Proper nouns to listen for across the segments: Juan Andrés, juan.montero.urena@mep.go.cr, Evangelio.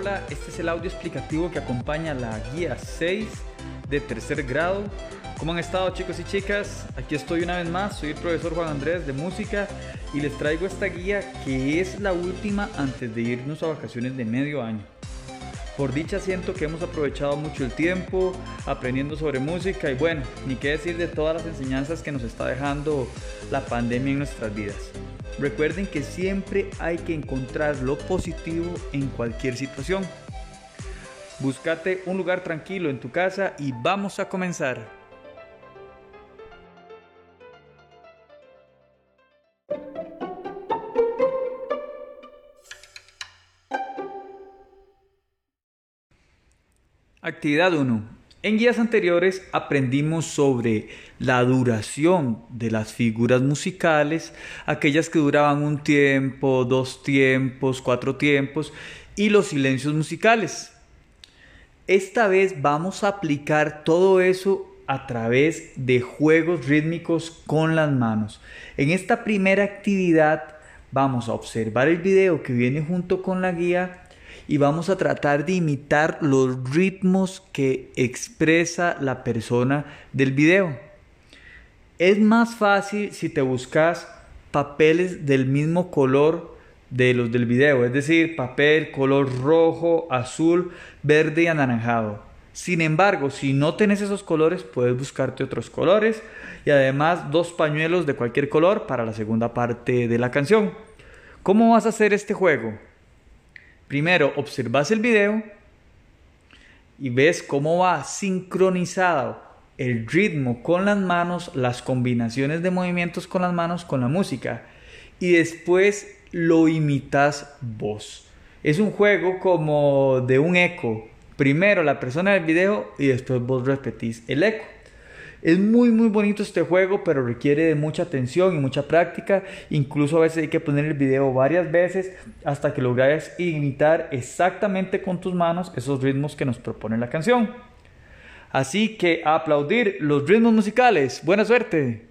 Hola, este es el audio explicativo que acompaña la guía 6 de tercer grado. ¿Cómo han estado, chicos y chicas? Aquí estoy una vez más, soy el profesor Juan Andrés de música y les traigo esta guía que es la última antes de irnos a vacaciones de medio año. Por dicha siento que hemos aprovechado mucho el tiempo aprendiendo sobre música y bueno, ni qué decir de todas las enseñanzas que nos está dejando la pandemia en nuestras vidas. Recuerden que siempre hay que encontrar lo positivo en cualquier situación. Búscate un lugar tranquilo en tu casa y vamos a comenzar. Actividad 1. En guías anteriores aprendimos sobre la duración de las figuras musicales, aquellas que duraban un tiempo, dos tiempos, cuatro tiempos y los silencios musicales. Esta vez vamos a aplicar todo eso a través de juegos rítmicos con las manos. En esta primera actividad vamos a observar el video que viene junto con la guía y vamos a tratar de imitar los ritmos que expresa la persona del video. Es más fácil si te buscas papeles del mismo color de los del video, es decir, papel color rojo, azul, verde y anaranjado. Sin embargo, si no tenés esos colores, puedes buscarte otros colores y además dos pañuelos de cualquier color para la segunda parte de la canción. ¿Cómo vas a hacer este juego? Primero, observas el video y ves cómo va sincronizado el ritmo con las manos, las combinaciones de movimientos con las manos, con la música. Y después lo imitas vos. Es un juego como de un eco. Primero la persona del video y después vos repetís el eco. Es muy bonito este juego, pero requiere de mucha atención y mucha práctica. Incluso a veces hay que poner el video varias veces hasta que logres imitar exactamente con tus manos esos ritmos que nos propone la canción. Así que a aplaudir los ritmos musicales. ¡Buena suerte!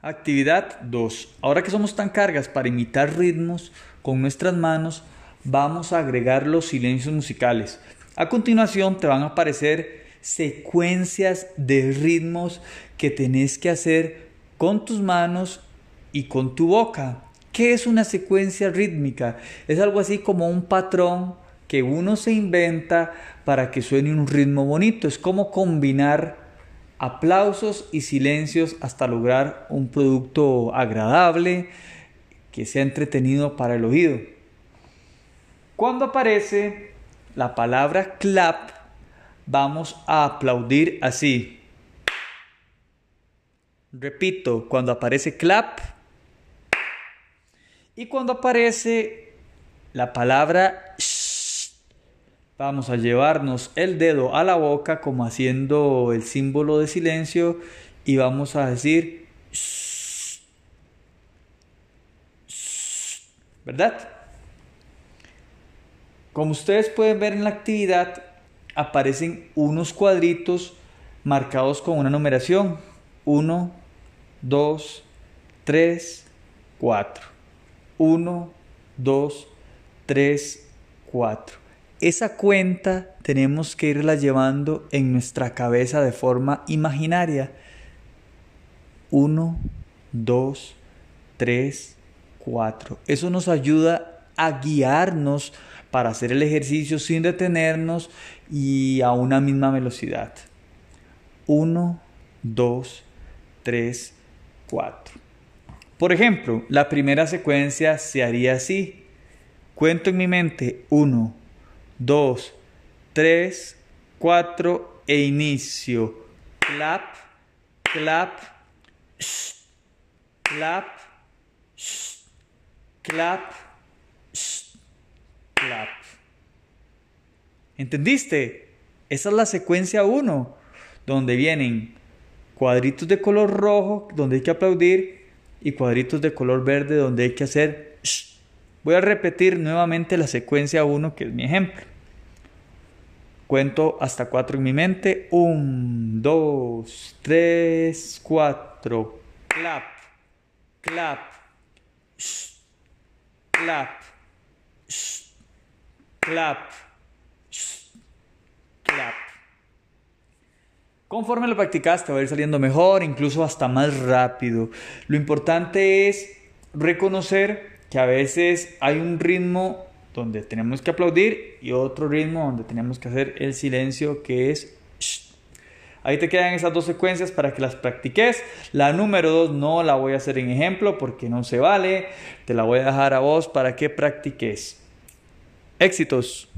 Actividad 2. Ahora que somos tan cargas para imitar ritmos con nuestras manos, vamos a agregar los silencios musicales. A continuación te van a aparecer secuencias de ritmos que tenés que hacer con tus manos y con tu boca. ¿Qué es una secuencia rítmica? Es algo así como un patrón que uno se inventa para que suene un ritmo bonito. Es como combinar aplausos y silencios hasta lograr un producto agradable que sea entretenido para el oído. Cuando aparece la palabra clap, vamos a aplaudir así. Repito, cuando aparece clap y cuando aparece la palabra vamos a llevarnos el dedo a la boca como haciendo el símbolo de silencio y vamos a decir shh, shh, ¿verdad? Como ustedes pueden ver en la actividad, aparecen unos cuadritos marcados con una numeración: 1, 2, 3, 4. 1, 2, 3, 4. Esa cuenta tenemos que irla llevando en nuestra cabeza de forma imaginaria. 1, 2, 3, 4. Eso nos ayuda a guiarnos para hacer el ejercicio sin detenernos y a una misma velocidad. 1, 2, 3, 4. Por ejemplo, la primera secuencia se haría así. Cuento en mi mente 1, 2, 3, 4 e inicio. Clap, clap, shh, clap, shh, clap, shh, clap. ¿Entendiste? Esa es la secuencia 1, donde vienen cuadritos de color rojo, donde hay que aplaudir, y cuadritos de color verde, donde hay que hacer shh. Voy a repetir nuevamente la secuencia 1, que es mi ejemplo. Cuento hasta 4 en mi mente. 1, 2, 3, 4. clap, clap, sh, clap, sh, clap, sh, clap. Conforme lo practicaste va a ir saliendo mejor, incluso hasta más rápido. Lo importante es reconocer que a veces hay un ritmo donde tenemos que aplaudir y otro ritmo donde tenemos que hacer el silencio, que es shh. Ahí te quedan esas dos secuencias para que las practiques. La número 2 no la voy a hacer en ejemplo porque no se vale. Te la voy a dejar a vos para que practiques. Éxitos.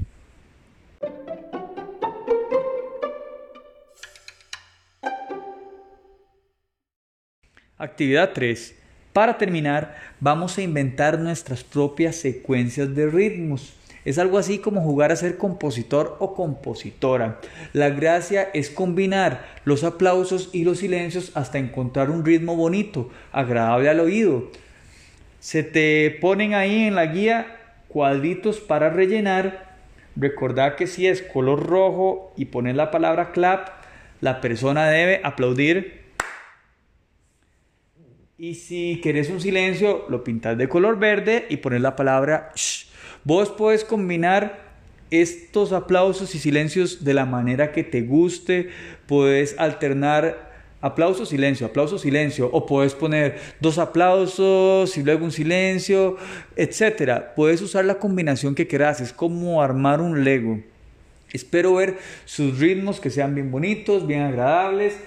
Actividad 3. Para terminar, vamos a inventar nuestras propias secuencias de ritmos. Es algo así como jugar a ser compositor o compositora. La gracia es combinar los aplausos y los silencios hasta encontrar un ritmo bonito, agradable al oído. Se te ponen ahí en la guía cuadritos para rellenar. Recordá que si es color rojo y pones la palabra clap, la persona debe aplaudir. Y si querés un silencio, lo pintas de color verde y pones la palabra shh. Vos podés combinar estos aplausos y silencios de la manera que te guste. Podés alternar aplauso, silencio, o podés poner 2 aplausos y luego un silencio, etc. Podés usar la combinación que querás, es como armar un Lego. Espero ver sus ritmos que sean bien bonitos, bien agradables.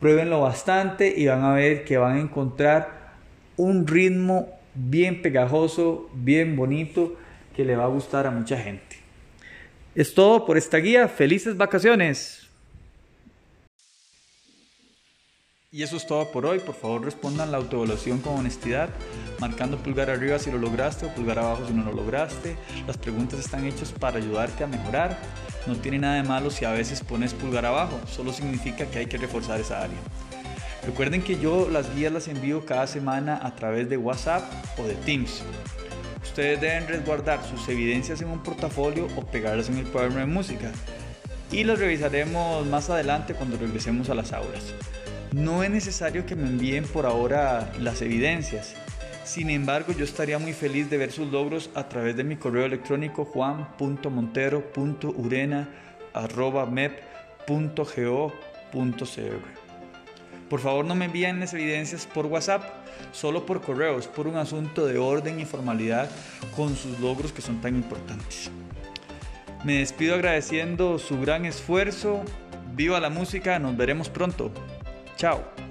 Pruébenlo bastante y van a ver que van a encontrar un ritmo bien pegajoso, bien bonito, que le va a gustar a mucha gente. Es todo por esta guía. ¡Felices vacaciones! Y eso es todo por hoy. Por favor, respondan la autoevaluación con honestidad, marcando pulgar arriba si lo lograste o pulgar abajo si no lo lograste. Las preguntas están hechas para ayudarte a mejorar. No tiene nada de malo si a veces pones pulgar abajo, solo significa que hay que reforzar esa área. Recuerden que yo las guías las envío cada semana a través de WhatsApp o de Teams. Ustedes deben resguardar sus evidencias en un portafolio o pegarlas en el cuaderno de música, y las revisaremos más adelante cuando regresemos a las aulas. No es necesario que me envíen por ahora las evidencias. Sin embargo, yo estaría muy feliz de ver sus logros a través de mi correo electrónico juan.montero.urena@mep.go.cr. Por favor, no me envíen las evidencias por WhatsApp, solo por correo. Es por un asunto de orden y formalidad con sus logros que son tan importantes. Me despido agradeciendo su gran esfuerzo. Viva la música, nos veremos pronto. Chao.